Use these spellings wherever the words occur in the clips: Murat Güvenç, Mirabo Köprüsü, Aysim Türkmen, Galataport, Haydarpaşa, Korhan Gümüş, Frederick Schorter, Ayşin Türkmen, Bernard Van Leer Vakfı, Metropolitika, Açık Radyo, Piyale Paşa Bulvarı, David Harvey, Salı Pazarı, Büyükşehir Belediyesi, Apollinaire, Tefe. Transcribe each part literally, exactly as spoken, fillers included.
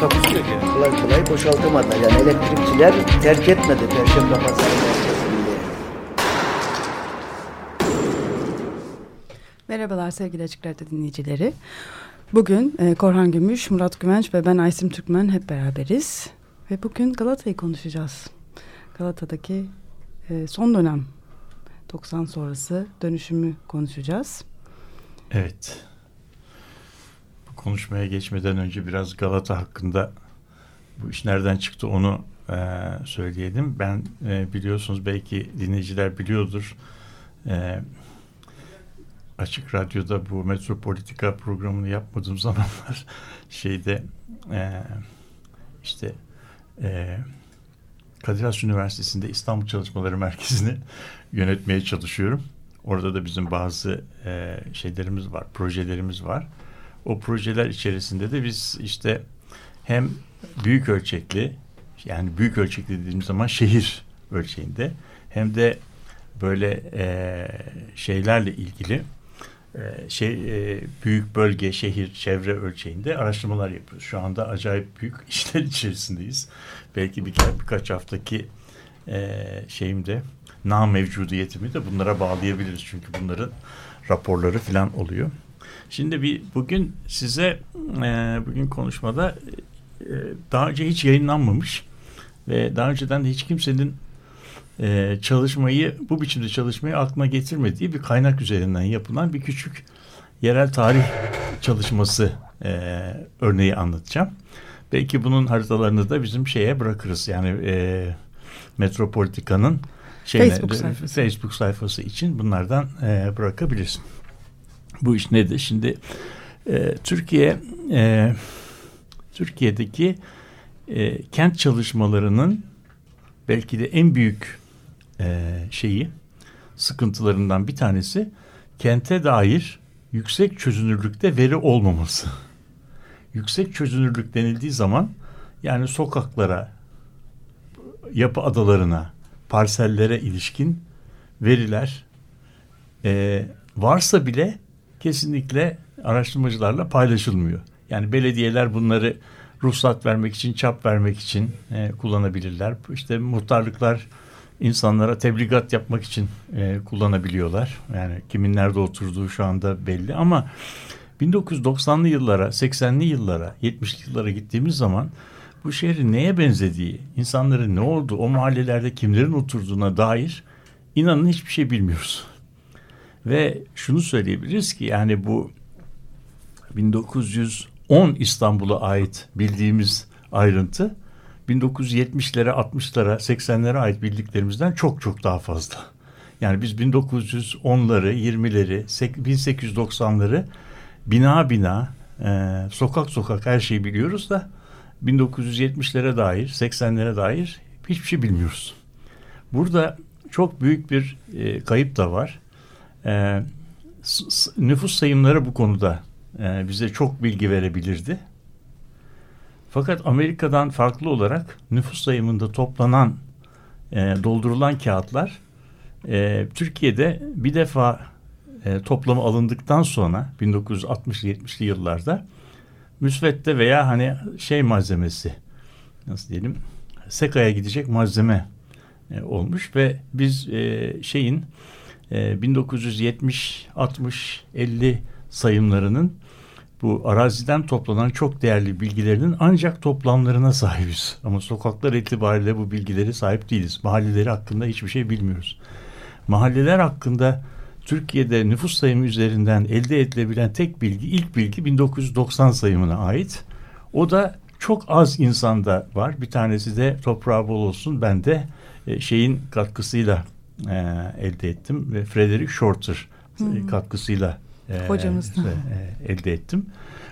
Takusuyor ki kolay kolay boşaltamadı. Yani elektrikçiler terk etmedi Perşembe Pazarı'nı. Merhabalar sevgili Açık Radyo dinleyicileri. Bugün e, Korhan Gümüş, Murat Güvenç ve ben Aysim Türkmen hep beraberiz. Ve bugün Galata'yı konuşacağız. Galata'daki e, son dönem doksan sonrası dönüşümü konuşacağız. Evet. Bu konuşmaya geçmeden önce biraz Galata hakkında bu iş nereden çıktı onu e, söyleyelim. Ben e, biliyorsunuz belki dinleyiciler biliyordur. E, Açık Radyo'da bu Metropolitika programını yapmadığım zamanlar şeyde e, işte e, Kadir Has Üniversitesi'nde İstanbul Çalışmaları Merkezi'ni yönetmeye çalışıyorum. Orada da bizim bazı e, şeylerimiz var, projelerimiz var. O projeler içerisinde de biz işte hem büyük ölçekli, yani büyük ölçekli dediğimiz zaman şehir ölçeğinde, hem de böyle e, şeylerle ilgili Şey, büyük bölge, şehir, çevre ölçeğinde araştırmalar yapıyoruz. Şu anda acayip büyük işler içerisindeyiz. Belki birkaç, birkaç haftaki şeyim de, na mevcudiyetimi de bunlara bağlayabiliriz. Çünkü bunların raporları falan oluyor. Şimdi bir bugün size, bugün konuşmada daha önce hiç yayınlanmamış ve daha önceden de hiç kimsenin Ee, çalışmayı, bu biçimde çalışmayı aklına getirmediği bir kaynak üzerinden yapılan bir küçük yerel tarih çalışması e, örneği anlatacağım. Belki bunun haritalarını da bizim şeye bırakırız. Yani e, Metropolitika'nın şeyine, Facebook sayfası. Facebook sayfası için bunlardan e, bırakabilirsin. Bu iş nedir? Şimdi e, Türkiye e, Türkiye'deki e, kent çalışmalarının belki de en büyük şeyi, sıkıntılarından bir tanesi kente dair yüksek çözünürlükte veri olmaması. Yüksek çözünürlük denildiği zaman yani sokaklara, yapı adalarına, parsellere ilişkin veriler e, varsa bile kesinlikle araştırmacılarla paylaşılmıyor. Yani belediyeler bunları ruhsat vermek için, çap vermek için e, kullanabilirler. İşte muhtarlıklar insanlara tebligat yapmak için e, kullanabiliyorlar. Yani kimin nerede oturduğu şu anda belli ama bin dokuz yüz doksanlı yıllara, seksenli yıllara, yetmişli yıllara gittiğimiz zaman bu şehrin neye benzediği, insanların ne olduğu, o mahallelerde kimlerin oturduğuna dair inanın hiçbir şey bilmiyoruz. Ve şunu söyleyebiliriz ki yani bu bin dokuz yüz on İstanbul'a ait bildiğimiz ayrıntı bin dokuz yüz yetmişlere, altmışlara, seksenlere ait bildiklerimizden çok çok daha fazla. Yani biz bin dokuz yüz onları, yirmileri, bin sekiz yüz doksanları bina bina, e, sokak sokak her şeyi biliyoruz da bin dokuz yüz yetmişlere dair, seksenlere dair hiçbir şey bilmiyoruz. Burada çok büyük bir e, kayıp da var. E, s- nüfus sayımları bu konuda bize çok bilgi verebilirdi. Fakat Amerika'dan farklı olarak nüfus sayımında toplanan, e, doldurulan kağıtlar e, Türkiye'de bir defa e, toplama alındıktan sonra bin dokuz yüz altmışlı yetmişli yıllarda müsvedde veya hani şey malzemesi, nasıl diyelim, sekaya gidecek malzeme e, olmuş ve biz e, şeyin e, bin dokuz yüz yetmiş, altmış, elli sayımlarının bu araziden toplanan çok değerli bilgilerinin ancak toplamlarına sahibiz. Ama sokaklar itibariyle bu bilgileri sahip değiliz. Mahalleleri hakkında hiçbir şey bilmiyoruz. Mahalleler hakkında Türkiye'de nüfus sayımı üzerinden elde edilebilen tek bilgi, ilk bilgi bin dokuz yüz doksan sayımına ait. O da çok az insanda var. Bir tanesi de toprağı bol olsun. Ben de şeyin katkısıyla elde ettim. Ve Frederick Schorter katkısıyla Hocamızdan. E, elde ettim.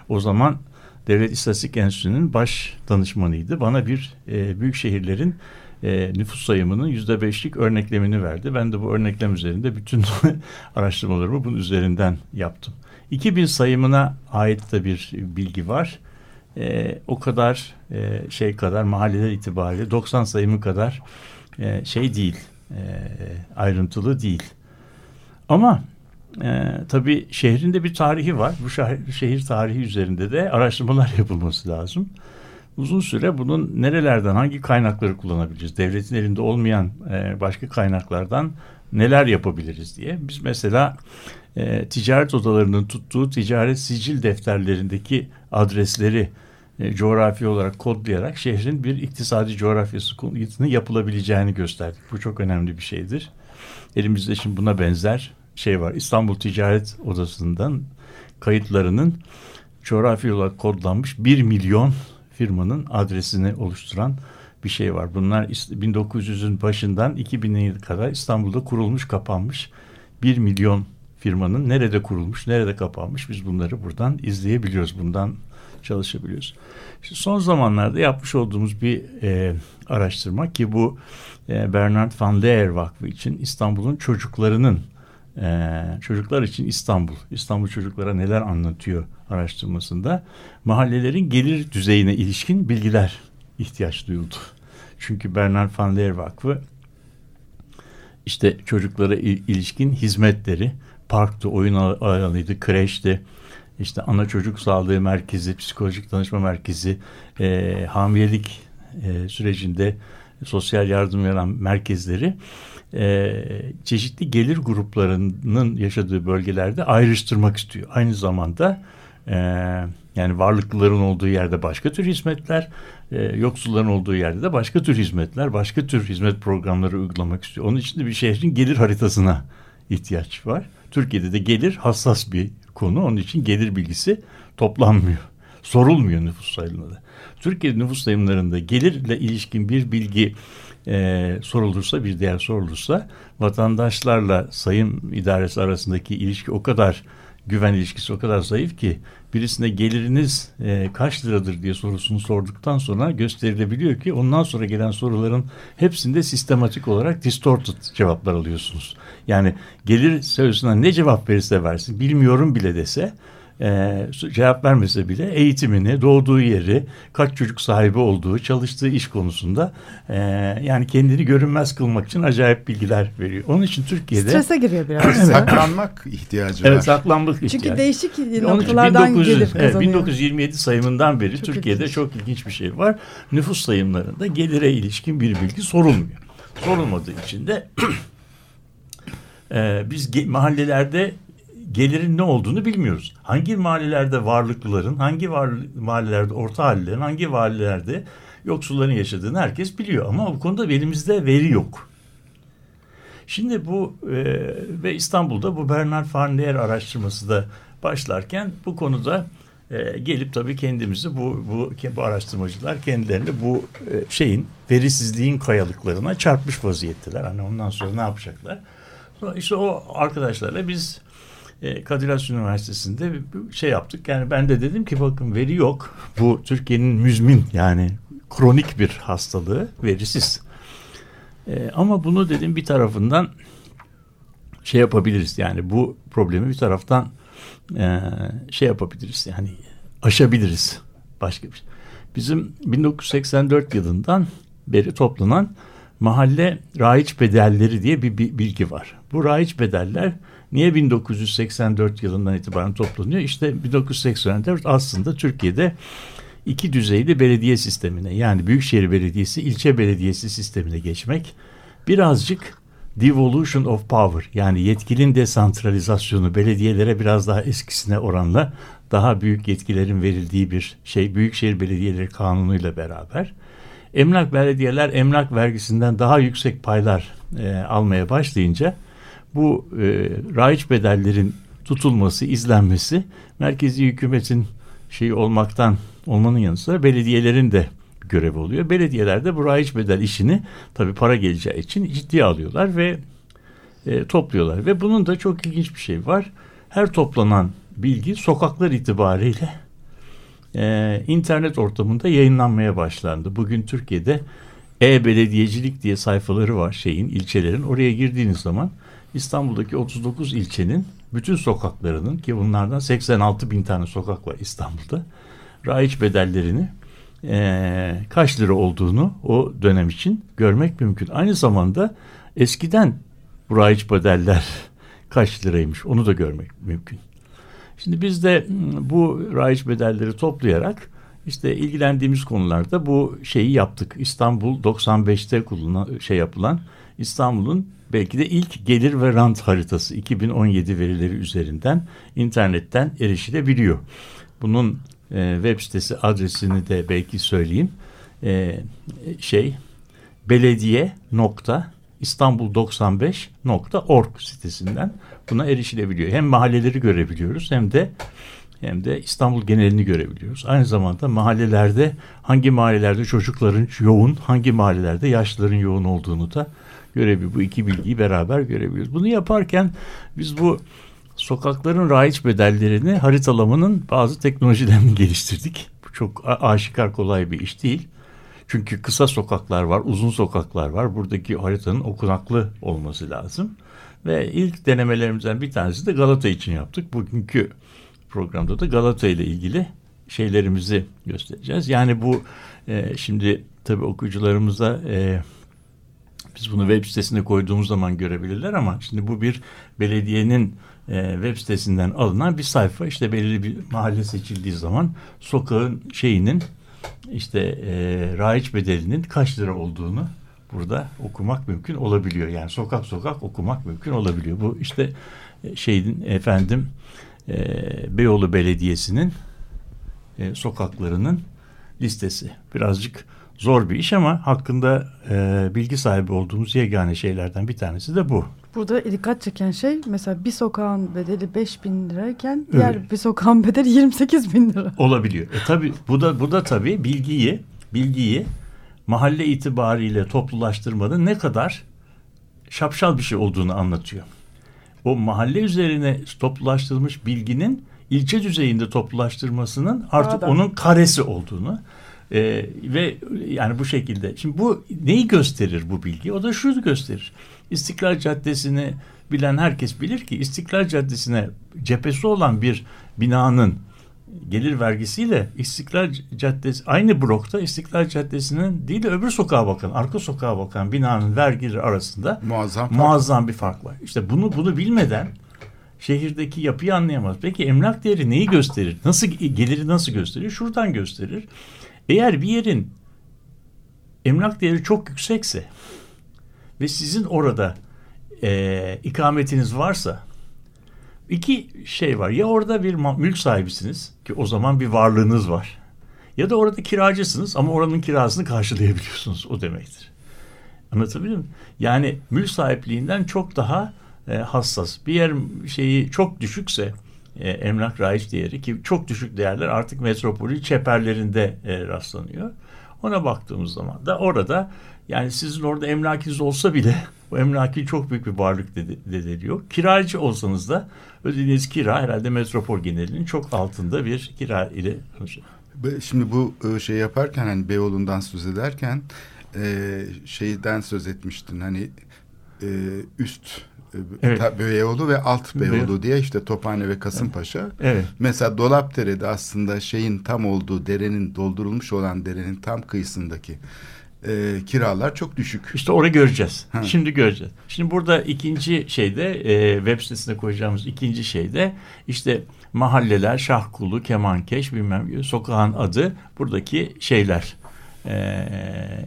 O zaman Devlet İstatistik Enstitüsü'nün baş danışmanıydı. Bana bir e, büyük şehirlerin e, nüfus sayımının yüzde beşlik örneklemini verdi. Ben de bu örneklem üzerinde bütün araştırmalarımı bunun üzerinden yaptım. iki bin sayımına ait de bir bilgi var. E, o kadar e, şey kadar mahalleler itibariyle doksan sayımı kadar e, şey değil, e, ayrıntılı değil. Ama e, tabii şehrin de bir tarihi var. Bu şehir, şehir tarihi üzerinde de araştırmalar yapılması lazım. Uzun süre bunun nerelerden hangi kaynakları kullanabiliriz, devletin elinde olmayan e, başka kaynaklardan neler yapabiliriz diye. Biz mesela e, ticaret odalarının tuttuğu ticaret sicil defterlerindeki adresleri e, coğrafi olarak kodlayarak şehrin bir iktisadi coğrafyasını yapılabileceğini gösterdik. Bu çok önemli bir şeydir. Elimizde şimdi buna benzer şey var. İstanbul Ticaret Odası'ndan kayıtlarının coğrafi olarak kodlanmış bir milyon firmanın adresini oluşturan bir şey var. Bunlar bin dokuz yüzün başından iki bin'e kadar İstanbul'da kurulmuş, kapanmış bir milyon firmanın nerede kurulmuş, nerede kapanmış, biz bunları buradan izleyebiliyoruz, bundan çalışabiliyoruz. Şimdi son zamanlarda yapmış olduğumuz bir e, araştırma ki bu e, Bernard Van Leer Vakfı için İstanbul'un çocuklarının Ee, çocuklar için İstanbul, İstanbul çocuklara neler anlatıyor araştırmasında mahallelerin gelir düzeyine ilişkin bilgiler ihtiyaç duyuldu. Çünkü Bernard Van Leer Vakfı işte çocuklara il- ilişkin hizmetleri, parktı, oyun alanıydı, kreşti, işte ana çocuk sağlığı merkezi, psikolojik danışma merkezi, e, hamilelik e, sürecinde sosyal yardım veren merkezleri e, çeşitli gelir gruplarının yaşadığı bölgelerde ayrıştırmak istiyor. Aynı zamanda e, yani varlıklıların olduğu yerde başka tür hizmetler, e, yoksulların olduğu yerde de başka tür hizmetler, başka tür hizmet programları uygulamak istiyor. Onun için de bir şehrin gelir haritasına ihtiyaç var. Türkiye'de de gelir hassas bir konu. Onun için gelir bilgisi toplanmıyor, sorulmuyor nüfus sayımlarında. Türkiye nüfus sayımlarında gelirle ilişkin bir bilgi e, sorulursa, bir değer sorulursa, vatandaşlarla sayım idaresi arasındaki ilişki o kadar, güven ilişkisi o kadar zayıf ki, birisine geliriniz e, kaç liradır diye sorusunu sorduktan sonra gösterilebiliyor ki ondan sonra gelen soruların hepsinde sistematik olarak distorted cevaplar alıyorsunuz. Yani gelir sorusuna ne cevap verirse versin, bilmiyorum bile dese, Ee, cevap vermese bile eğitimini, doğduğu yeri, kaç çocuk sahibi olduğu, çalıştığı iş konusunda e, yani kendini görünmez kılmak için acayip bilgiler veriyor. Onun için Türkiye'de strese giriyor biraz. Saklanmak ihtiyacı var. Evet, saklanmak ihtiyacı. Çünkü değişik noktalardan gelir kazanıyor. Evet, bin dokuz yüz yirmi yedi sayımından beri çok Türkiye'de ilginç. Çok ilginç bir şey var. Nüfus sayımlarında gelire ilişkin bir bilgi sorulmuyor. Sorulmadığı için de e, biz ge- mahallelerde gelirin ne olduğunu bilmiyoruz. Hangi mahallelerde varlıklıların, hangi varl- mahallelerde orta hallilerin, hangi mahallelerde yoksulların yaşadığını herkes biliyor. Ama bu konuda elimizde veri yok. Şimdi bu e, ve İstanbul'da bu Bernard Van Leer araştırması da başlarken bu konuda e, gelip tabii kendimizi bu, bu, bu araştırmacılar kendilerini bu e, şeyin verisizliğin kayalıklarına çarpmış vaziyetteler. Hani ondan sonra ne yapacaklar? Sonra işte o arkadaşlarla biz Kadir Has Üniversitesi'nde bir şey yaptık. Yani ben de dedim ki bakın veri yok. Bu Türkiye'nin müzmin yani kronik bir hastalığı, verisiz. E, ama bunu dedim bir tarafından şey yapabiliriz. Yani bu problemi bir taraftan e, şey yapabiliriz. Yani aşabiliriz. Başka bir şey. Bizim bin dokuz yüz seksen dört yılından beri toplanan mahalle raiç bedelleri diye bir bilgi var. Bu raiç bedeller niye bin dokuz yüz seksen dört yılından itibaren toplanıyor? İşte bin dokuz yüz seksen dört aslında Türkiye'de iki düzeyli belediye sistemine, yani Büyükşehir Belediyesi, ilçe belediyesi sistemine geçmek birazcık devolution of power, yani yetkinin desantralizasyonu, belediyelere biraz daha eskisine oranla daha büyük yetkilerin verildiği bir şey, Büyükşehir Belediyeleri Kanunu'yla beraber. Emlak belediyeler emlak vergisinden daha yüksek paylar e, almaya başlayınca bu e, raiç bedellerin tutulması, izlenmesi merkezi hükümetin şeyi olmaktan olmanın yanı sıra belediyelerin de görevi oluyor. Belediyeler de bu raiç bedel işini tabii para geleceği için ciddiye alıyorlar ve e, topluyorlar. Ve bunun da çok ilginç bir şey var. Her toplanan bilgi sokaklar itibariyle e, internet ortamında yayınlanmaya başlandı. Bugün Türkiye'de e-belediyecilik diye sayfaları var şeyin, ilçelerin. Oraya girdiğiniz zaman İstanbul'daki otuz dokuz ilçenin bütün sokaklarının, ki bunlardan seksen altı bin tane sokak var İstanbul'da, raiç bedellerini e, kaç lira olduğunu o dönem için görmek mümkün. Aynı zamanda eskiden bu raiç bedeller kaç liraymış onu da görmek mümkün. Şimdi biz de bu raiç bedelleri toplayarak işte ilgilendiğimiz konularda bu şeyi yaptık. İstanbul doksan beşte kullanılan, şey yapılan İstanbul'un belki de ilk gelir ve rant haritası iki bin on yedi verileri üzerinden internetten erişilebiliyor. Bunun e, web sitesi adresini de belki söyleyeyim. E, şey belediye nokta istanbul doksan beş nokta org sitesinden buna erişilebiliyor. Hem mahalleleri görebiliyoruz hem de hem de İstanbul genelini görebiliyoruz. Aynı zamanda mahallelerde, hangi mahallelerde çocukların yoğun, hangi mahallelerde yaşlıların yoğun olduğunu da görebiliyoruz. Bu iki bilgiyi beraber görebiliyoruz. Bunu yaparken biz bu sokakların raiç bedellerini haritalamanın bazı teknolojilerini geliştirdik. Bu çok aşikar kolay bir iş değil. Çünkü kısa sokaklar var, uzun sokaklar var. Buradaki haritanın okunaklı olması lazım. Ve ilk denemelerimizden bir tanesi de Galata için yaptık. Bugünkü programda da Galata ile ilgili şeylerimizi göstereceğiz. Yani bu e, şimdi tabii okuyucularımıza e, biz bunu web sitesine koyduğumuz zaman görebilirler ama şimdi bu bir belediyenin e, web sitesinden alınan bir sayfa. İşte belirli bir mahalle seçildiği zaman sokağın şeyinin işte e, raiç bedelinin kaç lira olduğunu burada okumak mümkün olabiliyor. Yani sokak sokak okumak mümkün olabiliyor. Bu işte şeyin efendim Beyoğlu Belediyesi'nin e, sokaklarının listesi. Birazcık zor bir iş ama hakkında e, bilgi sahibi olduğumuz yegane şeylerden bir tanesi de bu. Burada dikkat çeken şey mesela bir sokağın bedeli beş bin lirayken diğer evet. bir sokağın bedeli yirmi sekiz bin lira. Olabiliyor. E, tabii bu da bu da tabii bilgiyi bilgiyi mahalle itibariyle toplulaştırmanın ne kadar şapşal bir şey olduğunu anlatıyor. O mahalle üzerine toplulaştırılmış bilginin ilçe düzeyinde toplulaştırmasının artık Adam. onun karesi olduğunu e, ve yani bu şekilde. Şimdi bu neyi gösterir bu bilgi? O da şunu gösterir. İstiklal Caddesi'ni bilen herkes bilir ki İstiklal Caddesi'ne cephesi olan bir binanın gelir vergisiyle İstiklal Caddesi aynı blokta İstiklal Caddesi'nin değil de öbür sokağa bakan, arka sokağa bakan binanın vergileri arasında muazzam, muazzam bir fark var. İşte bunu bunu bilmeden şehirdeki yapıyı anlayamaz. Peki emlak değeri neyi gösterir? Nasıl geliri nasıl gösterir? Şuradan gösterir. Eğer bir yerin emlak değeri çok yüksekse ve sizin orada e, ikametiniz varsa İki şey var. Ya orada bir mülk sahibisiniz ki o zaman bir varlığınız var. Ya da orada kiracısınız ama oranın kirasını karşılayabiliyorsunuz. O demektir. Anlatabiliyor muyum? Yani mülk sahipliğinden çok daha e, hassas. Bir yer şeyi çok düşükse e, emlak raiç değeri ki çok düşük değerler artık metropoli çeperlerinde e, rastlanıyor. Ona baktığımız zaman da orada yani sizin orada emlakiniz olsa bile bu emlaki çok büyük bir varlık dedeliyor. Kiracı olsanız da ödediğiniz kira herhalde metropol genelinin çok altında bir kira ile. Şimdi bu şey yaparken hani Beyoğlu'ndan söz ederken şeyden söz etmiştin hani üst evet. Beyoğlu ve alt Beyoğlu diye işte Tophane ve Kasımpaşa. Evet. Mesela Dolapdere'de aslında şeyin tam olduğu derenin doldurulmuş olan derenin tam kıyısındaki E, kiralar çok düşük. İşte orayı göreceğiz. Ha. Şimdi göreceğiz. Şimdi burada ikinci şeyde e, web sitesine koyacağımız ikinci şeyde işte mahalleler, Şahkulu, Kemankeş bilmem sokağın adı buradaki şeyler e,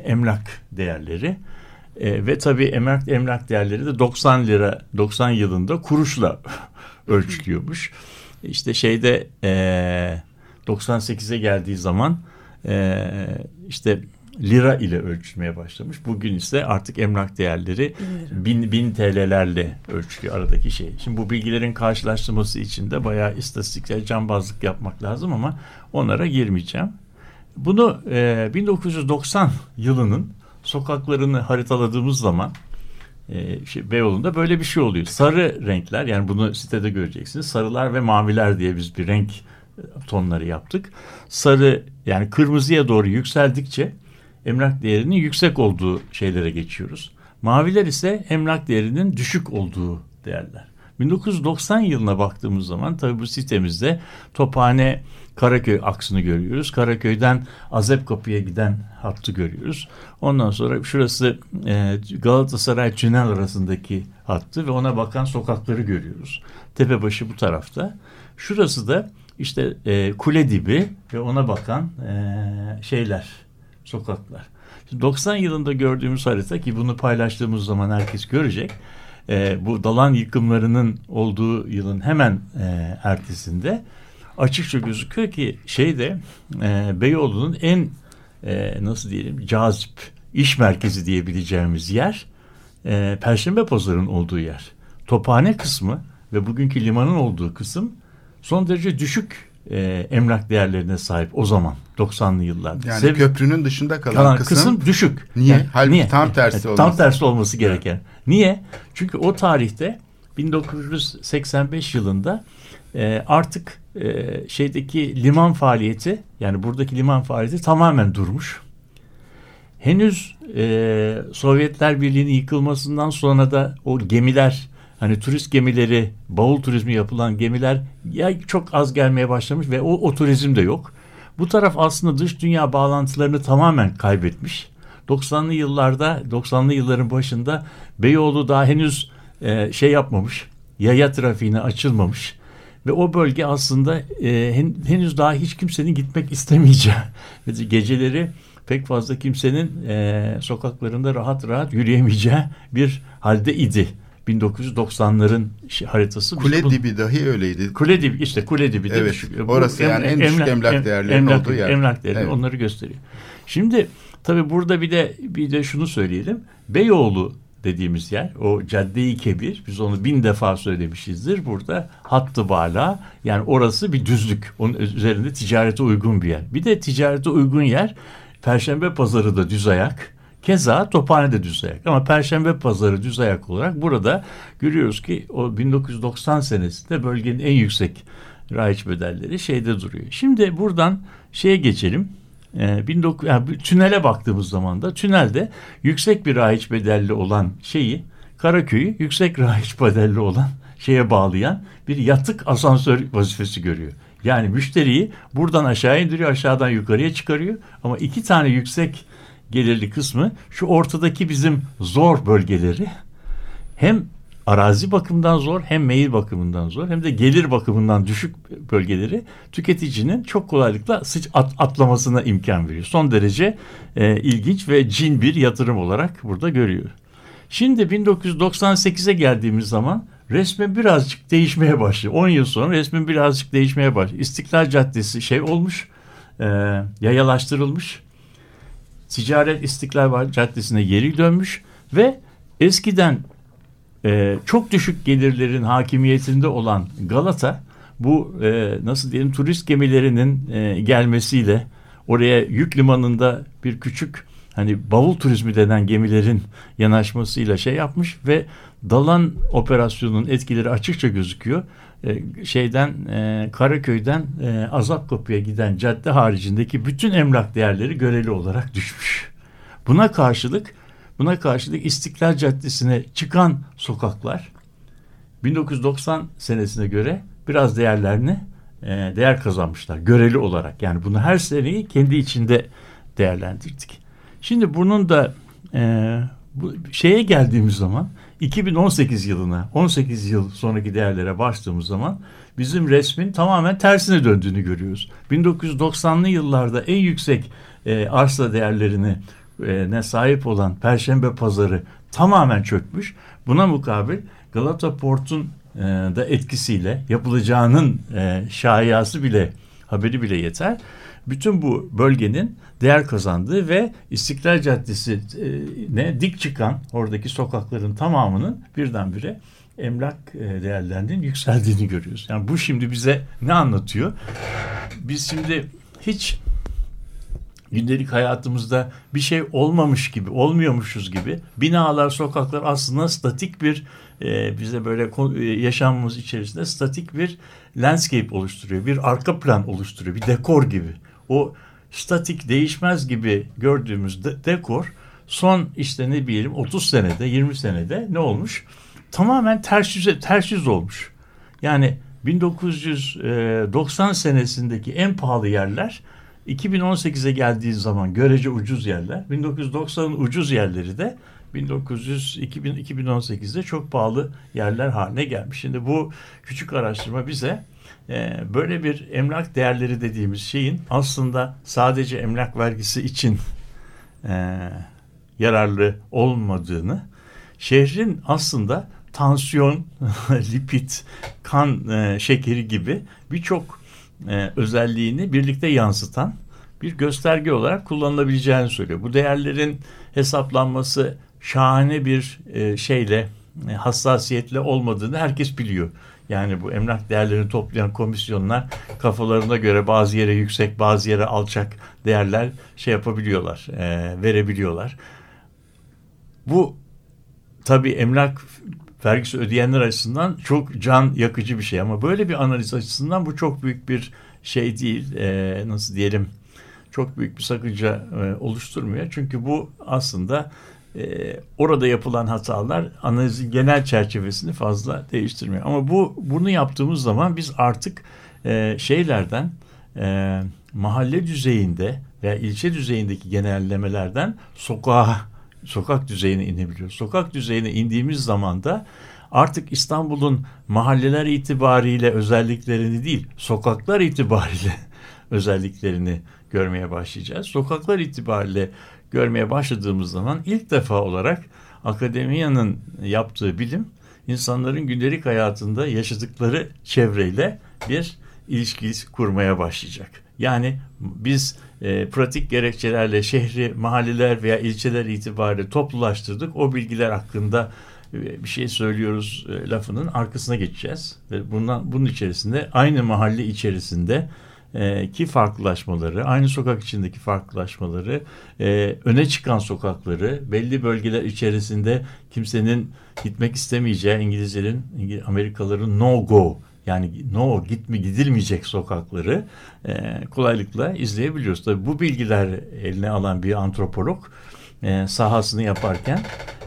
emlak değerleri e, ve tabii emlak, emlak değerleri de doksan lira doksan yılında kuruşla ölçülüyormuş. İşte şeyde e, doksan sekize geldiği zaman e, işte lira ile ölçülmeye başlamış. Bugün ise artık emlak değerleri bin, bin T L'lerle ölçülüyor aradaki şey. Şimdi bu bilgilerin karşılaştırması için de bayağı istatistiksel cambazlık yapmak lazım ama onlara girmeyeceğim. Bunu e, bin dokuz yüz doksan yılının sokaklarını haritaladığımız zaman e, şey, Beyoğlu'nda böyle bir şey oluyor. Sarı renkler yani bunu sitede göreceksiniz. Sarılar ve maviler diye biz bir renk tonları yaptık. Sarı, yani kırmızıya doğru yükseldikçe emlak değerinin yüksek olduğu şeylere geçiyoruz. Maviler ise emlak değerinin düşük olduğu değerler. bin dokuz yüz doksan yılına baktığımız zaman tabii bu sitemizde Tophane Karaköy aksını görüyoruz. Karaköy'den Azepkapı'ya giden hattı görüyoruz. Ondan sonra şurası Galatasaray Tünel arasındaki hattı ve ona bakan sokakları görüyoruz. Tepebaşı bu tarafta. Şurası da işte kule dibi ve ona bakan şeyler, sokaklar. doksan yılında gördüğümüz harita, ki bunu paylaştığımız zaman herkes görecek. E, bu dalan yıkımlarının olduğu yılın hemen e, ertesinde açıkça gözüküyor ki şeyde e, Beyoğlu'nun en e, nasıl diyelim cazip iş merkezi diyebileceğimiz yer e, Perşembe Pazarı'nın olduğu yer. Tophane kısmı ve bugünkü limanın olduğu kısım son derece düşük e, emlak değerlerine sahip o zaman doksanlı yıllarda. Yani Sev- köprünün dışında kalan, kalan kısım, kısım düşük. Niye? Yani, Halbuki niye? tam tersi olması. Tam tersi olması gereken. Evet. Niye? Çünkü o tarihte bin dokuz yüz seksen beş yılında e, artık e, şeydeki liman faaliyeti, yani buradaki liman faaliyeti tamamen durmuş. Henüz e, Sovyetler Birliği'nin yıkılmasından sonra da o gemiler, hani turist gemileri, bavul turizmi yapılan gemiler ya çok az gelmeye başlamış ve o, o turizm de yok. Bu taraf aslında dış dünya bağlantılarını tamamen kaybetmiş. doksanlı yıllarda, doksanlı yılların başında Beyoğlu daha henüz e, şey yapmamış, yaya trafiğine açılmamış ve o bölge aslında e, hen, henüz daha hiç kimsenin gitmek istemeyeceği, geceleri pek fazla kimsenin e, sokaklarında rahat rahat yürüyemeyeceği bir halde idi. bin dokuz yüz doksanların haritası. Kule bu, dibi dahi öyleydi. Kule dibi, işte kule dibi de. Evet, düşük. Orası bu, yani em, en düşük emlak, emlak değerlerinin emlak, olduğu yer. Emlak değerleri, evet, onları gösteriyor. Şimdi tabii burada bir de bir de şunu söyleyelim. Beyoğlu dediğimiz yer, o Cadde-i Kebir, biz onu bin defa söylemişizdir. Burada hattı bala, yani orası bir düzlük. Onun üzerinde ticarete uygun bir yer. Bir de ticarete uygun yer Perşembe Pazarı da düz ayak. Keza Tophane de düz ayak. Ama Perşembe Pazarı düz ayak olarak burada görüyoruz ki o bin dokuz yüz doksan senesinde bölgenin en yüksek rayiç bedelleri şeyde duruyor. Şimdi buradan şeye geçelim. bin dokuz yüz, yani tünele baktığımız zaman da tünelde yüksek bir rayiç bedelli olan şeyi, Karaköy'ü yüksek rayiç bedelli olan şeye bağlayan bir yatık asansör vazifesi görüyor. Yani müşteriyi buradan aşağı indiriyor, aşağıdan yukarıya çıkarıyor ama iki tane yüksek gelirli kısmı şu ortadaki bizim zor bölgeleri hem arazi bakımından zor, hem meyil bakımından zor, hem de gelir bakımından düşük bölgeleri tüketicinin çok kolaylıkla atlamasına imkan veriyor. Son derece e, ilginç ve cin bir yatırım olarak burada görüyor. Şimdi bin dokuz yüz doksan sekize geldiğimiz zaman resmen birazcık değişmeye başlıyor. on yıl sonra resmen birazcık değişmeye başlıyor. İstiklal Caddesi şey olmuş, e, yayalaştırılmış. Ticaret İstiklal Caddesi'ne geri dönmüş ve eskiden Ee, çok düşük gelirlerin hakimiyetinde olan Galata, bu e, nasıl diyelim turist gemilerinin e, gelmesiyle oraya yük limanında bir küçük hani bavul turizmi denen gemilerin yanaşmasıyla şey yapmış ve Dalan operasyonunun etkileri açıkça gözüküyor. E, şeyden e, Karaköy'den e, Azapkapı'ya giden cadde haricindeki bütün emlak değerleri göreli olarak düşmüş. Buna karşılık Buna karşılık İstiklal Caddesi'ne çıkan sokaklar bin dokuz yüz doksan senesine göre biraz değerlerini e, değer kazanmışlar göreli olarak. Yani bunu her seneyi kendi içinde değerlendirdik. Şimdi bunun da e, bu şeye geldiğimiz zaman iki bin on sekiz yılına, on sekiz yıl sonraki değerlere başladığımız zaman bizim resmin tamamen tersine döndüğünü görüyoruz. bin dokuz yüz doksanlı yıllarda en yüksek e, arsa değerlerini ne sahip olan Perşembe Pazarı tamamen çökmüş. Buna mukabil Galataport'un e, da etkisiyle yapılacağının e, şayiası bile, haberi bile yeter. Bütün bu bölgenin değer kazandığı ve İstiklal Caddesi'ne dik çıkan oradaki sokakların tamamının birdenbire emlak değerlerinin yükseldiğini görüyoruz. Yani bu şimdi bize ne anlatıyor? Biz şimdi hiç gündelik hayatımızda bir şey olmamış gibi, olmuyormuşuz gibi binalar, sokaklar aslında statik bir e, bize böyle yaşamımız içerisinde statik bir landscape oluşturuyor. Bir arka plan oluşturuyor. Bir dekor gibi. O statik, değişmez gibi gördüğümüz de, dekor son işte ne bileyim otuz senede, yirmi senede ne olmuş? Tamamen ters yüz, ters yüz olmuş. Yani bin dokuz yüz doksan senesindeki en pahalı yerler iki bin on sekize geldiği zaman görece ucuz yerler. bin dokuz yüz doksanın ucuz yerleri de bin dokuz yüz iki bin on sekizde çok pahalı yerler haline gelmiş. Şimdi bu küçük araştırma bize e, böyle bir emlak değerleri dediğimiz şeyin aslında sadece emlak vergisi için e, yararlı olmadığını, şehrin aslında tansiyon, lipid, kan e, şekeri gibi birçok e, özelliğini birlikte yansıtan bir gösterge olarak kullanılabileceğini söylüyor. Bu değerlerin hesaplanması şahane bir e, şeyle, e, hassasiyetle olmadığını herkes biliyor. Yani bu emlak değerlerini toplayan komisyonlar kafalarına göre bazı yere yüksek, bazı yere alçak değerler şey yapabiliyorlar, e, verebiliyorlar. Bu tabii emlak vergisi ödeyenler açısından çok can yakıcı bir şey ama böyle bir analiz açısından bu çok büyük bir şey değil. E, nasıl diyelim? Çok büyük bir sakınca e, oluşturmuyor. Çünkü bu aslında e, orada yapılan hatalar analizin genel çerçevesini fazla değiştirmiyor. Ama bu bunu yaptığımız zaman biz artık e, şeylerden e, mahalle düzeyinde veya ilçe düzeyindeki genellemelerden sokağa Sokak düzeyine inebiliyoruz. Sokak düzeyine indiğimiz zaman da artık İstanbul'un mahalleler itibariyle özelliklerini değil, sokaklar itibariyle özelliklerini görmeye başlayacağız. Sokaklar itibariyle görmeye başladığımız zaman ilk defa olarak akademiyanın yaptığı bilim, insanların gündelik hayatında yaşadıkları çevreyle bir ilişki kurmaya başlayacak. Yani biz e, pratik gerekçelerle şehri, mahalleler veya ilçeler itibariyle toplulaştırdık. O bilgiler hakkında e, bir şey söylüyoruz e, lafının arkasına geçeceğiz. Ve bundan, bunun içerisinde aynı mahalle içerisinde e, ki farklılaşmaları, aynı sokak içindeki farklılaşmaları, e, öne çıkan sokakları, belli bölgeler içerisinde kimsenin gitmek istemeyeceği, İngilizlerin, Amerikalıların no go, yani no gitme gidilmeyecek sokakları e, kolaylıkla izleyebiliyoruz. Tabii bu bilgiler eline alan bir antropolog e, sahasını yaparken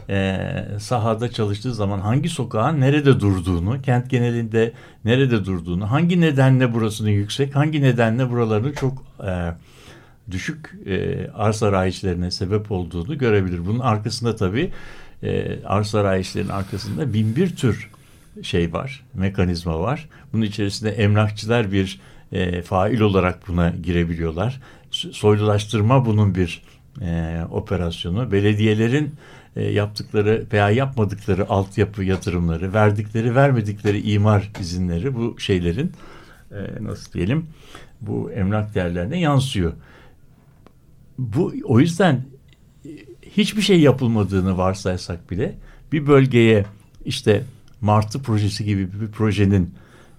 e, sahada çalıştığı zaman hangi sokağın nerede durduğunu, kent genelinde nerede durduğunu, hangi nedenle burasının yüksek, hangi nedenle buraların çok e, düşük e, arsa rayişlerine sebep olduğunu görebilir. Bunun arkasında tabii e, arsa rayişlerinin arkasında bin bir tür şey var, mekanizma var. Bunun içerisinde emlakçılar bir e, fail olarak buna girebiliyorlar. Soylulaştırma bunun bir e, operasyonu. Belediyelerin e, yaptıkları veya yapmadıkları altyapı yatırımları, verdikleri, vermedikleri imar izinleri bu şeylerin e, nasıl diyelim bu emlak değerlerine yansıyor. Bu o yüzden hiçbir şey yapılmadığını varsaysak bile bir bölgeye işte Martı projesi gibi bir projenin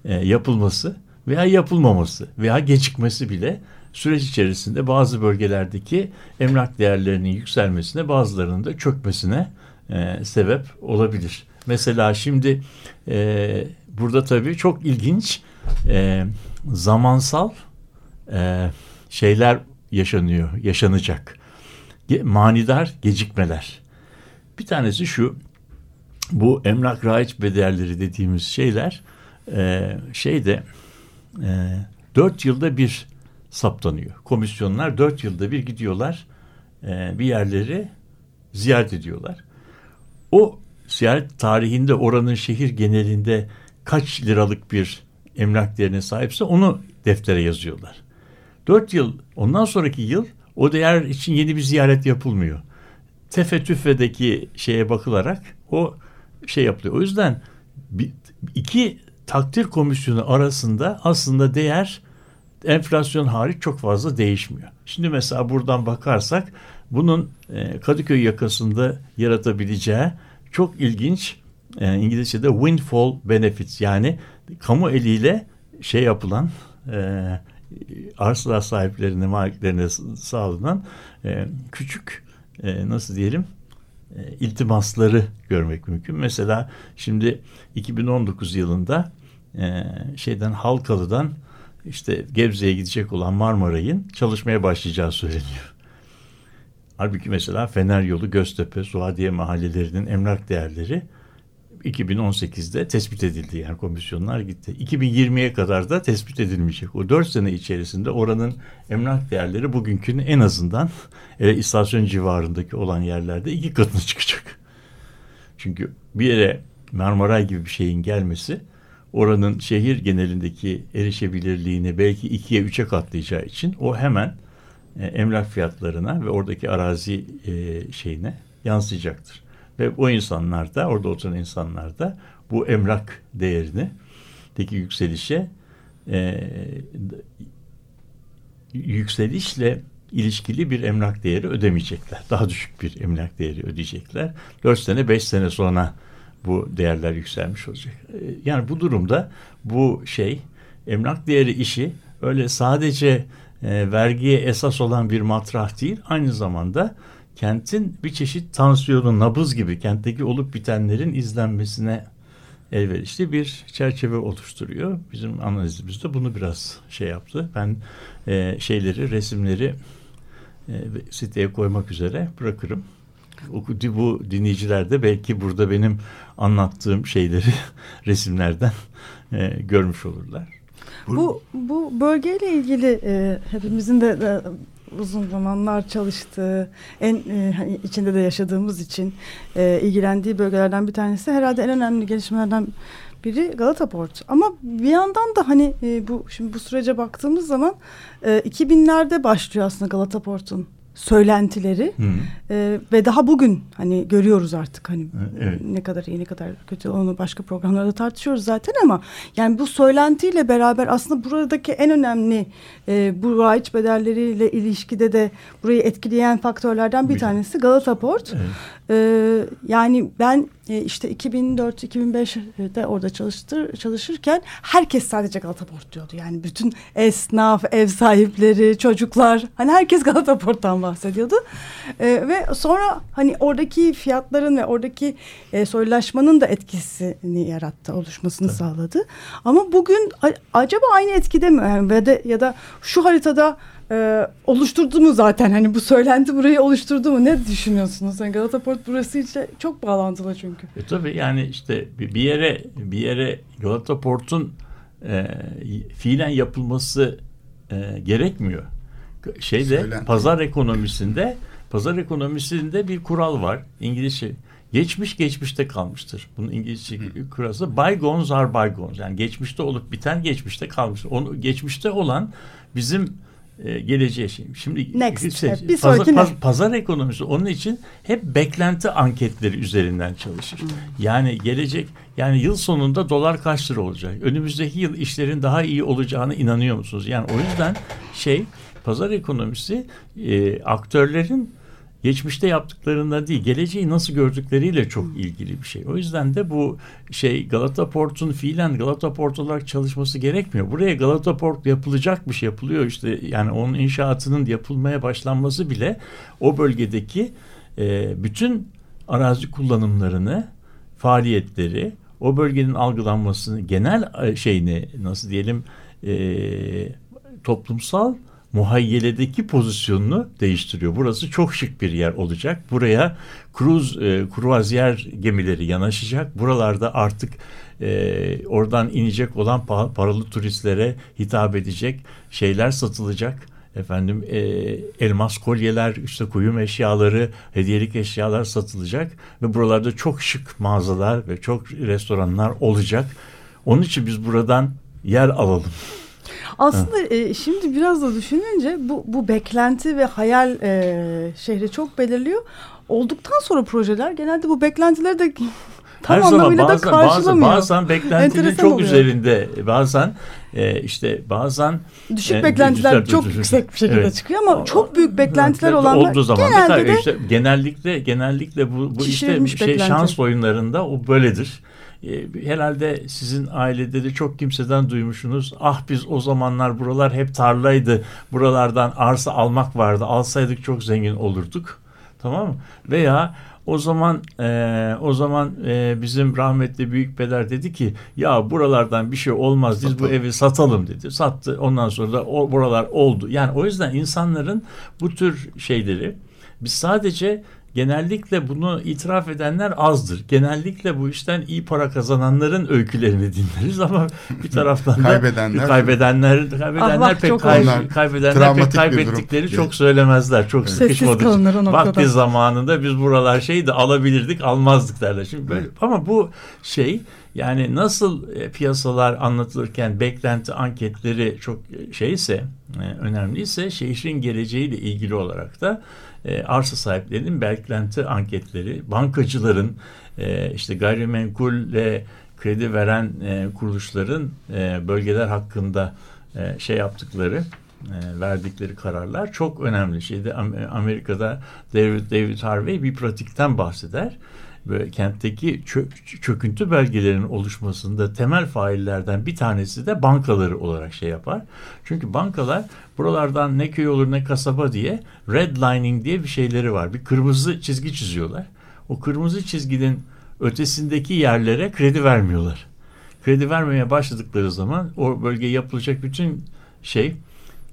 e, yapılması veya yapılmaması veya gecikmesi bile süreç içerisinde bazı bölgelerdeki emlak değerlerinin yükselmesine, bazılarının da çökmesine e, sebep olabilir. Mesela şimdi e, burada tabii çok ilginç e, zamansal e, şeyler yaşanıyor, yaşanacak. Ge- manidar gecikmeler. Bir tanesi şu. Bu emlak rayiç bedelleri dediğimiz şeyler e, şeyde e, dört yılda bir saptanıyor. Komisyonlar dört yılda bir gidiyorlar e, bir yerleri ziyaret ediyorlar. O ziyaret tarihinde oranın şehir genelinde kaç liralık bir emlak değerine sahipse onu deftere yazıyorlar. Dört yıl ondan sonraki yıl o değer için yeni bir ziyaret yapılmıyor. Tefe tüfedeki şeye bakılarak o şey yapılıyor. O yüzden iki takdir komisyonu arasında aslında değer enflasyon hariç çok fazla değişmiyor. Şimdi mesela buradan bakarsak bunun Kadıköy yakasında yaratabileceği çok ilginç İngilizce'de windfall benefits yani kamu eliyle şey yapılan arsa sahiplerine, maliklerine sağlanan e, küçük e, nasıl diyelim e, iltimasları görmek mümkün. Mesela şimdi iki bin on dokuz yılında e, şeyden Halkalı'dan işte Gebze'ye gidecek olan Marmaray'ın çalışmaya başlayacağı söyleniyor. Halbuki mesela Fener Yolu, Göztepe, Suadiye mahallelerinin emlak değerleri iki bin on sekizde tespit edildi. Yani komisyonlar gitti. iki bin yirmiye kadar da tespit edilmeyecek. O dört sene içerisinde oranın emlak değerleri bugünkünün en azından e, istasyon civarındaki olan yerlerde iki katına çıkacak. Çünkü bir yere Marmaray gibi bir şeyin gelmesi oranın şehir genelindeki erişebilirliğini belki ikiye üçe katlayacağı için o hemen e, emlak fiyatlarına ve oradaki arazi e, şeyine yansıyacaktır. Ve o insanlar da, orada oturan insanlar da bu emlak değerini, deki yükselişe, e, yükselişle ilişkili bir emlak değeri ödemeyecekler. Daha düşük bir emlak değeri ödeyecekler. dört sene beş sene sonra bu değerler yükselmiş olacak. E, yani bu durumda bu şey, emlak değeri işi öyle sadece e, vergiye esas olan bir matrah değil, aynı zamanda kentin bir çeşit tansiyonu, nabız gibi kentteki olup bitenlerin izlenmesine elverişli bir çerçeve oluşturuyor. Bizim analizimizde bunu biraz şey yaptı. Ben e, şeyleri, resimleri e, siteye koymak üzere bırakırım. Bu dinleyiciler de belki burada benim anlattığım şeyleri resimlerden e, görmüş olurlar. Bu, bu bölgeyle ilgili e, hepimizin de... de... uzun zamanlar çalıştığı, en e, içinde de yaşadığımız için e, ilgilendiği bölgelerden bir tanesi, herhalde en önemli gelişmelerden biri Galataport. Ama bir yandan da hani e, bu şimdi bu sürece baktığımız zaman e, iki binlerde başlıyor aslında Galataport'un söylentileri e, ve daha bugün hani görüyoruz artık hani evet. ne kadar iyi ne kadar kötü, onu başka programlarda tartışıyoruz zaten, ama yani bu söylentiyle beraber aslında buradaki en önemli e, bu raiç bedelleriyle ilişkide de burayı etkileyen faktörlerden bir tanesi Galataport. Evet. E, yani ben e, işte iki bin dört iki bin beşte orada çalıştır, çalışırken herkes sadece Galataport diyordu. Yani bütün esnaf, ev sahipleri, çocuklar, hani herkes Galataport'tan bahsediyordu. E, ve sonra hani oradaki fiyatların ve oradaki e, soyulaşmanın da etkisini yarattı, oluşmasını evet. sağladı. Ama bugün a, acaba aynı etkide mi? Yani ve de, ya da şu haritada Ee, oluşturdu mu zaten, hani bu söylenti burayı oluşturdu mu, ne düşünüyorsunuz? Yani Galataport burası için çok bağlantılı çünkü. E tabii yani işte bir yere bir yere Galataport'un e, fiilen yapılması e, gerekmiyor. Şeyde söylenti. Pazar ekonomisinde pazar ekonomisinde bir kural var. İngilizce geçmiş geçmişte kalmıştır. Bunun İngilizce kurası bygones are bygones. Yani geçmişte olup biten geçmişte kalmıştır. Onu geçmişte olan bizim Ee, geleceğe şey. Şimdi Next, şey, hep, pazar, paz, pazar ekonomisi onun için hep beklenti anketleri üzerinden çalışır. Hmm. Yani gelecek, yani yıl sonunda dolar kaç lira olacak? Önümüzdeki yıl işlerin daha iyi olacağına inanıyor musunuz? Yani o yüzden şey pazar ekonomisi e, aktörlerin geçmişte yaptıklarında değil, geleceği nasıl gördükleriyle çok ilgili bir şey. O yüzden de bu şey Galataport'un fiilen Galataport olarak çalışması gerekmiyor. Buraya Galataport yapılacakmış, yapılıyor işte, yani onun inşaatının yapılmaya başlanması bile o bölgedeki e, bütün arazi kullanımlarını, faaliyetleri, o bölgenin algılanmasını, genel şeyini nasıl diyelim e, toplumsal muhayyeledeki pozisyonunu değiştiriyor. Burası çok şık bir yer olacak. Buraya kruz, e, kruvaziyer gemileri yanaşacak. Buralarda artık e, oradan inecek olan paralı turistlere hitap edecek şeyler satılacak. Efendim e, elmas kolyeler, işte kuyum eşyaları, hediyelik eşyalar satılacak ve buralarda çok şık mağazalar ve çok restoranlar olacak. Onun için biz buradan yer alalım. Aslında e, şimdi biraz da düşününce bu, bu beklenti ve hayal e, şehri çok belirliyor. Olduktan sonra projeler genelde bu beklentileri de tam anlamıyla da karşılamıyor. Bazen, bazen beklentinin enteresan çok oluyor. Üzerinde bazen e, işte bazen düşük e, beklentiler düşer, çok düşer. Yüksek bir şekilde evet. çıkıyor ama o, çok büyük beklentiler olanlar genelde de işte, genellikle genellikle bu, bu işte şey, şans oyunlarında o böyledir. E, herhalde sizin ailede de çok kimseden duymuşsunuz. Ah biz o zamanlar buralar hep tarlaydı. Buralardan arsa almak vardı. Alsaydık çok zengin olurduk. Tamam mı? Veya o zaman e, o zaman e, bizim rahmetli büyükpeder dedi ki ya buralardan bir şey olmaz, biz bu evi satalım dedi. Sattı. Ondan sonra da o, buralar oldu. Yani o yüzden insanların bu tür şeyleri biz sadece genellikle bunu itiraf edenler azdır. Genellikle bu işten iyi para kazananların öykülerini dinleriz ama bir taraftan da kaybedenler kaybedenler kaybedenler pek kay- kaybedenler pek kaybettikleri durum. Çok söylemezler. Çok evet. Sıkışmadık. Vakti zamanında biz buralar şeyi de alabilirdik, almazdık derler. Şimdi böyle evet. Ama bu şey yani nasıl piyasalar anlatılırken beklenti anketleri çok şeyse, önemliyse şehrin geleceğiyle ilgili olarak da E, arsa sahiplerinin beklenti anketleri, bankacıların, e, işte gayrimenkulle kredi veren e, kuruluşların e, bölgeler hakkında e, şey yaptıkları, e, verdikleri kararlar çok önemli. Şeyde Amerika'da David, David Harvey bir pratikten bahseder. Böyle kentteki çök, çöküntü belgelerinin oluşmasında temel faillerden bir tanesi de bankaları olarak şey yapar. Çünkü bankalar buralardan ne köy olur ne kasaba diye redlining diye bir şeyleri var. Bir kırmızı çizgi çiziyorlar. O kırmızı çizginin ötesindeki yerlere kredi vermiyorlar. Kredi vermeye başladıkları zaman o bölgeye yapılacak bütün şey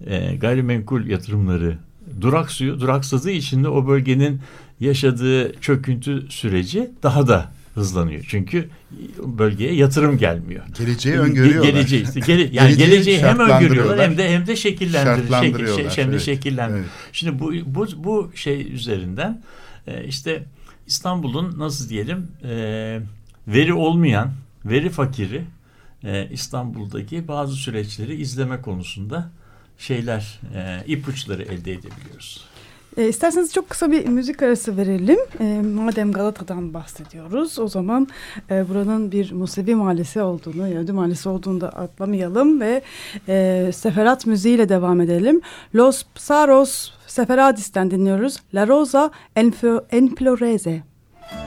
e, gayrimenkul yatırımları duraksıyor. Duraksadığı için de o bölgenin yaşadığı çöküntü süreci daha da hızlanıyor. Çünkü bölgeye yatırım gelmiyor. Geleceği öngörüyorlar. Geleceği, işte, gele, yani geleceği, geleceği hem öngörüyorlar hem de hem de şekillendiriyorlar. Şekil, şey, hem de şekillendiriyor. Evet. Şimdi bu bu bu şey üzerinden işte İstanbul'un nasıl diyelim veri olmayan, veri fakiri İstanbul'daki bazı süreçleri izleme konusunda şeyler, ipuçları elde edebiliyoruz. E, isterseniz çok kısa bir müzik arası verelim. E, madem Galata'dan bahsediyoruz, o zaman e, buranın bir Musevi mahallesi olduğunu, Yahudi mahallesi olduğunu da atlamayalım ve e, seferat müziğiyle devam edelim. Los Psaros Seferadis'ten dinliyoruz. La Rosa en Floreze. Love.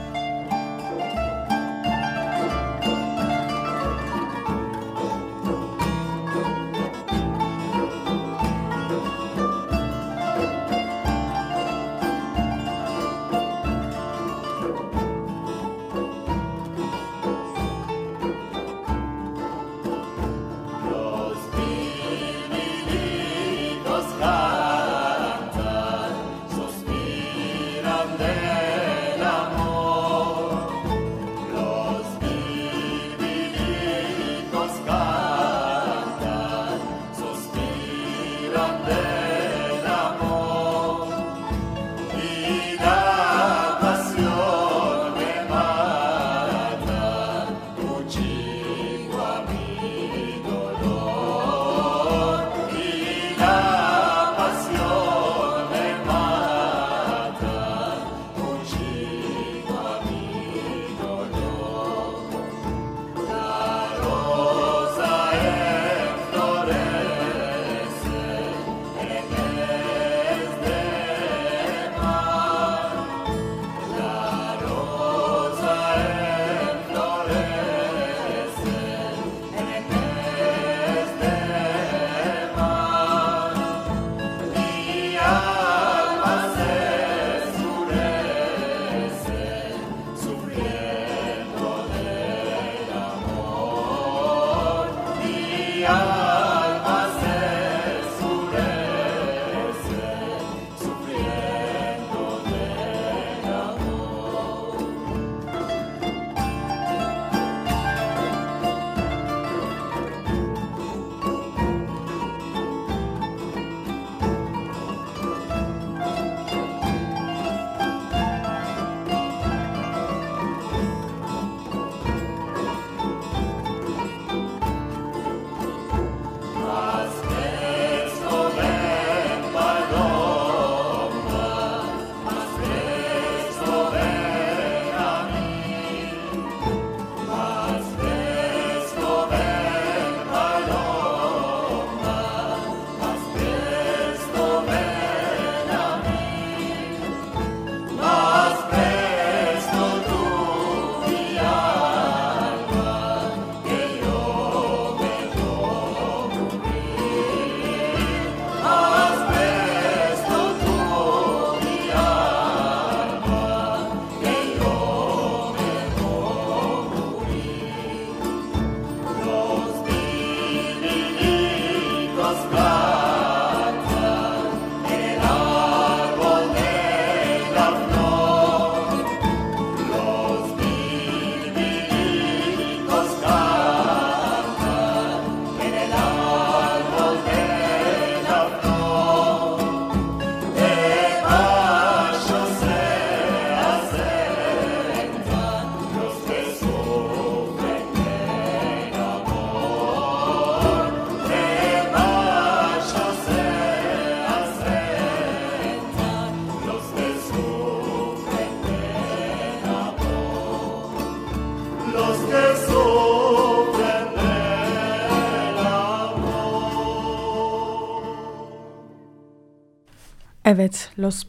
Evet, Los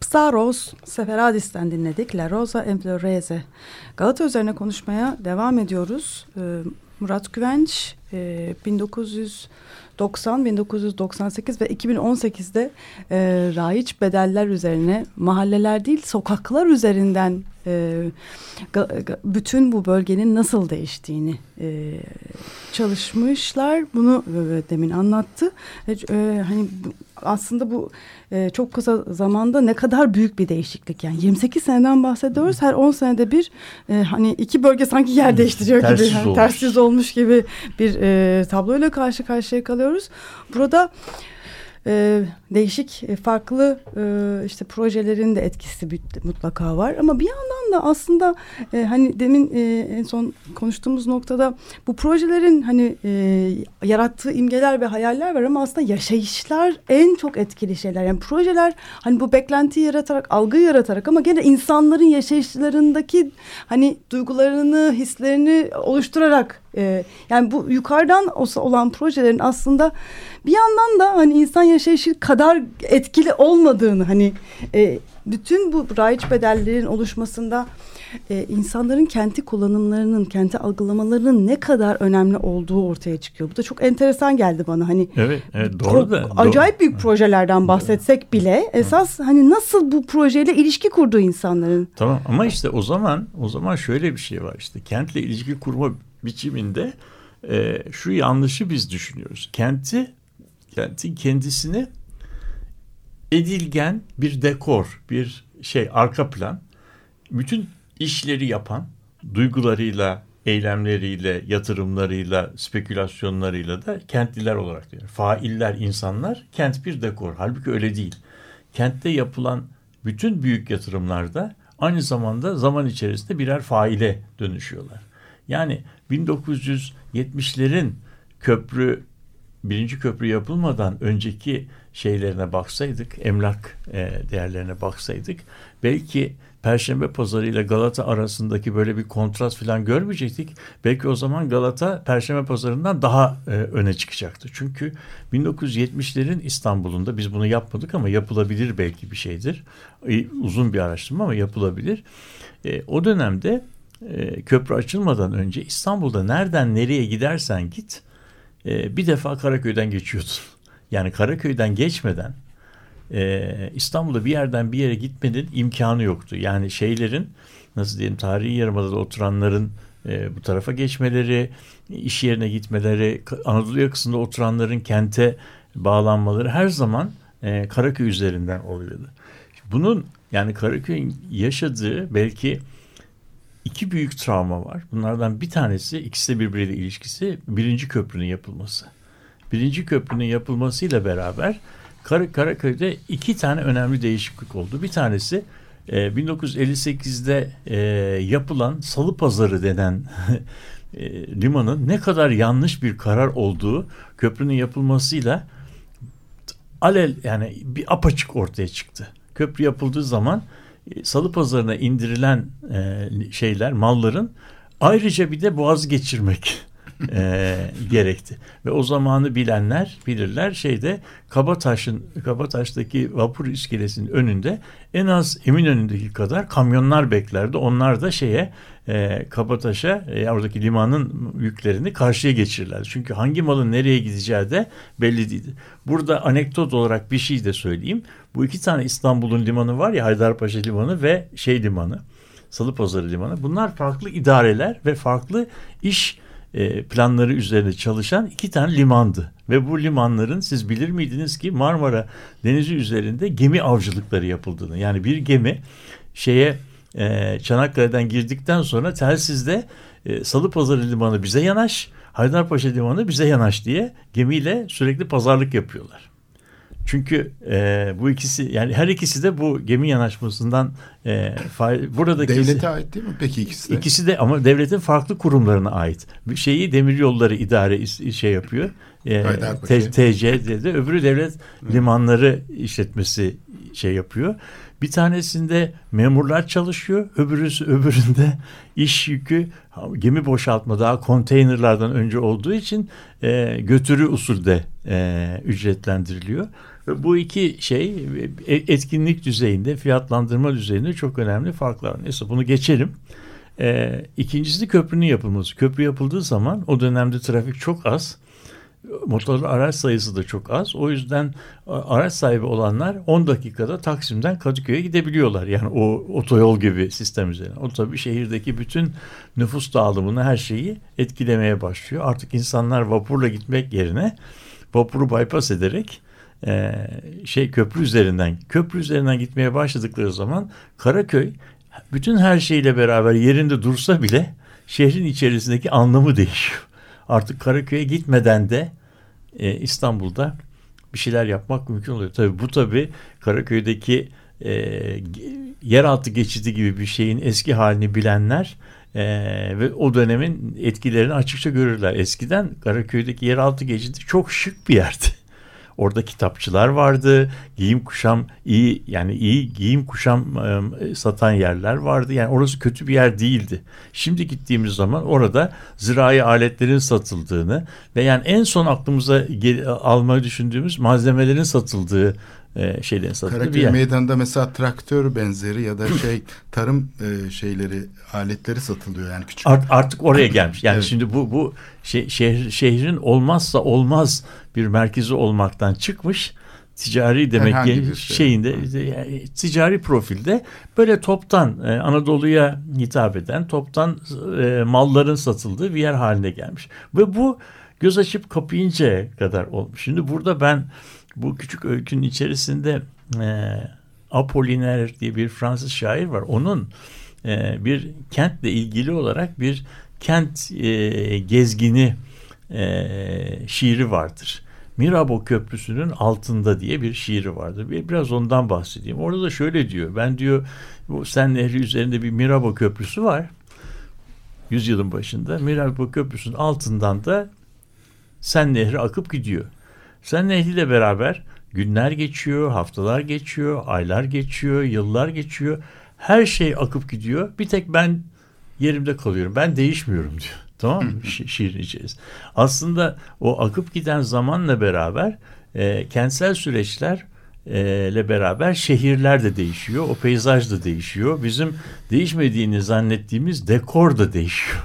Psaros Seferadis'ten dinledik. La Rosa en Floreze. Galata üzerine konuşmaya devam ediyoruz. Ee, Murat Güvenç e, bin dokuz yüz doksan, bin dokuz yüz doksan sekiz ve iki bin on sekizde e, raiç bedeller üzerine, mahalleler değil sokaklar üzerinden e, ga, ga, bütün bu bölgenin nasıl değiştiğini e, çalışmışlar. Bunu e, demin anlattı. E, e, hani aslında bu e, çok kısa zamanda ne kadar büyük bir değişiklik, yani yirmi sekiz seneden bahsediyoruz. Her on senede bir e, hani iki bölge sanki yer değiştiriyor gibi, yani ters yüz olmuş gibi bir e, tabloyla karşı karşıya kalıyoruz. Burada e, değişik farklı e, işte projelerin de etkisi mutlaka var, ama bir yandan da aslında e, hani demin e, en son konuştuğumuz noktada bu projelerin hani e, yarattığı imgeler ve hayaller var, ama aslında yaşayışlar en çok etkili şeyler. Yani projeler hani bu beklentiyi yaratarak, algıyı yaratarak, ama gene insanların yaşayışlarındaki hani duygularını, hislerini oluşturarak. Ee, yani bu yukarıdan olan projelerin aslında bir yandan da hani insan yaşayışı kadar etkili olmadığını, hani e, bütün bu raiç bedellerin oluşmasında e, insanların kenti kullanımlarının, kenti algılamalarının ne kadar önemli olduğu ortaya çıkıyor. Bu da çok enteresan geldi bana. Hani evet, evet, doğru da, acayip doğru. Büyük projelerden bahsetsek bile esas hani nasıl bu projeyle ilişki kurduğu insanların. Tamam, ama işte o zaman o zaman şöyle bir şey var, işte kentle ilişki kurma biçiminde e, şu yanlışı biz düşünüyoruz. Kenti, kentin kendisini edilgen bir dekor, bir şey, arka plan, bütün işleri yapan, duygularıyla, eylemleriyle, yatırımlarıyla, spekülasyonlarıyla da kentliler olarak diyor. Failler, insanlar, kent bir dekor. Halbuki öyle değil. Kentte yapılan bütün büyük yatırımlarda aynı zamanda zaman içerisinde birer faile dönüşüyorlar. Yani bin dokuz yüz yetmişlerin köprü, birinci köprü yapılmadan önceki şeylerine baksaydık, emlak değerlerine baksaydık, belki Perşembe Pazarı ile Galata arasındaki böyle bir kontrast falan görmeyecektik. Belki o zaman Galata Perşembe Pazarı'ndan daha öne çıkacaktı. Çünkü bin dokuz yüz yetmişlerin İstanbul'unda, biz bunu yapmadık ama yapılabilir, belki bir şeydir. Uzun bir araştırma ama yapılabilir. O dönemde köprü açılmadan önce İstanbul'da nereden nereye gidersen git bir defa Karaköy'den geçiyordun. Yani Karaköy'den geçmeden İstanbul'da bir yerden bir yere gitmenin imkanı yoktu. Yani şeylerin, nasıl diyeyim, tarihi yarımadada oturanların bu tarafa geçmeleri, iş yerine gitmeleri, Anadolu yakasında oturanların kente bağlanmaları her zaman Karaköy üzerinden oluyordu. Bunun, yani Karaköy'ün yaşadığı belki İki büyük travma var. Bunlardan bir tanesi, ikisi de birbiriyle ilişkisi, birinci köprünün yapılması. Birinci köprünün yapılmasıyla beraber Kar- Karaköy'de iki tane önemli değişiklik oldu. Bir tanesi e, bin dokuz yüz elli sekizde e, yapılan Salı Pazarı denen e, limanın ne kadar yanlış bir karar olduğu köprünün yapılmasıyla alel, yani bir apaçık ortaya çıktı. Köprü yapıldığı zaman Salı Pazarı'na indirilen e, şeyler, malların ayrıca bir de boğaz geçirmek e, gerekti. Ve o zamanı bilenler bilirler, şeyde Kabataş'ın Kabataş'taki vapur iskelesinin önünde en az Eminönü'ndeki kadar kamyonlar beklerdi. Onlar da şeye e, Kabataş'a, e, oradaki limanın yüklerini karşıya geçirirlerdi. Çünkü hangi malın nereye gideceği de belli değildi. Burada anekdot olarak bir şey de söyleyeyim. Bu iki tane İstanbul'un limanı var ya, Haydarpaşa Limanı ve şey limanı, Salıpazarı Limanı. Bunlar farklı idareler ve farklı iş planları üzerine çalışan iki tane limandı. Ve bu limanların, siz bilir miydiniz ki, Marmara Denizi üzerinde gemi avcılıkları yapıldığını. Yani bir gemi şeye Çanakkale'den girdikten sonra telsizde Salıpazarı Limanı bize yanaş, Haydarpaşa Limanı bize yanaş diye gemiyle sürekli pazarlık yapıyorlar. Çünkü e, bu ikisi, yani her ikisi de bu gemi yanaşmasından e, fa- buradaki devlete ait değil mi? Peki ikisi de. İkisi de ama devletin farklı kurumlarına ait. Bir şeyi Demiryolları idare şey yapıyor. E, T C D D, öbürü devlet limanları işletmesi şey yapıyor. Bir tanesinde memurlar çalışıyor, öbürüsü öbüründe iş yükü gemi boşaltma daha konteynerlardan önce olduğu için e, götürü usulde e, ücretlendiriliyor. Ve bu iki şey etkinlik düzeyinde, fiyatlandırma düzeyinde çok önemli farklar. Neyse bunu geçelim. E, ikincisi köprünün yapılması. Köprü yapıldığı zaman o dönemde trafik çok az. Motorlu araç sayısı da çok az. O yüzden araç sahibi olanlar on dakikada Taksim'den Kadıköy'e gidebiliyorlar. Yani o otoyol gibi sistem üzerine. O tabii şehirdeki bütün nüfus dağılımını, her şeyi etkilemeye başlıyor. Artık insanlar vapurla gitmek yerine vapuru bypass ederek e, şey köprü üzerinden köprü üzerinden gitmeye başladıkları zaman Karaköy bütün her şeyle beraber yerinde dursa bile şehrin içerisindeki anlamı değişiyor. Artık Karaköy'e gitmeden de e, İstanbul'da bir şeyler yapmak mümkün oluyor. Tabii bu tabii Karaköy'deki e, yeraltı geçidi gibi bir şeyin eski halini bilenler e, ve o dönemin etkilerini açıkça görürler. Eskiden Karaköy'deki yeraltı geçidi çok şık bir yerdi. Orada kitapçılar vardı, giyim kuşam iyi yani iyi giyim kuşam e, satan yerler vardı. Yani orası kötü bir yer değildi. Şimdi gittiğimiz zaman orada zirai aletlerin satıldığını ve yani en son aklımıza gel- almayı düşündüğümüz malzemelerin satıldığı e, şeylerin satıldığı Karaköy bir yer. Meydanı'nda mesela traktör benzeri ya da şey tarım e, şeyleri aletleri satılıyor yani küçük. Art- artık oraya gelmiş. Yani evet. Şimdi bu bu şey, şehir, şehrin olmazsa olmaz bir merkezi olmaktan çıkmış, ticari demek ki şeyinde yani ticari profilde böyle toptan e, Anadolu'ya hitap eden toptan e, malların satıldığı bir yer haline gelmiş ve bu göz açıp kapayıncaya kadar olmuş. Şimdi burada ben bu küçük öykünün içerisinde e, Apollinaire diye bir Fransız şair var. Onun e, bir kentle ilgili olarak bir kent e, gezgini Ee, şiiri vardır. Mirabo Köprüsü'nün altında diye bir şiiri vardır. Biraz ondan bahsedeyim. Orada da şöyle diyor. Ben diyor bu Sen Nehri üzerinde bir Mirabo Köprüsü var. Yüzyılın başında. Mirabo Köprüsü'nün altından da Sen Nehri akıp gidiyor. Sen Nehri ile beraber günler geçiyor, haftalar geçiyor, aylar geçiyor, yıllar geçiyor. Her şey akıp gidiyor. Bir tek ben yerimde kalıyorum. Ben değişmiyorum diyor. Tamam mı? Şi- şiirin içerisinde. Aslında o akıp giden zamanla beraber e, kentsel süreçlerle beraber şehirler de değişiyor. O peyzaj da değişiyor. Bizim değişmediğini zannettiğimiz dekor da değişiyor.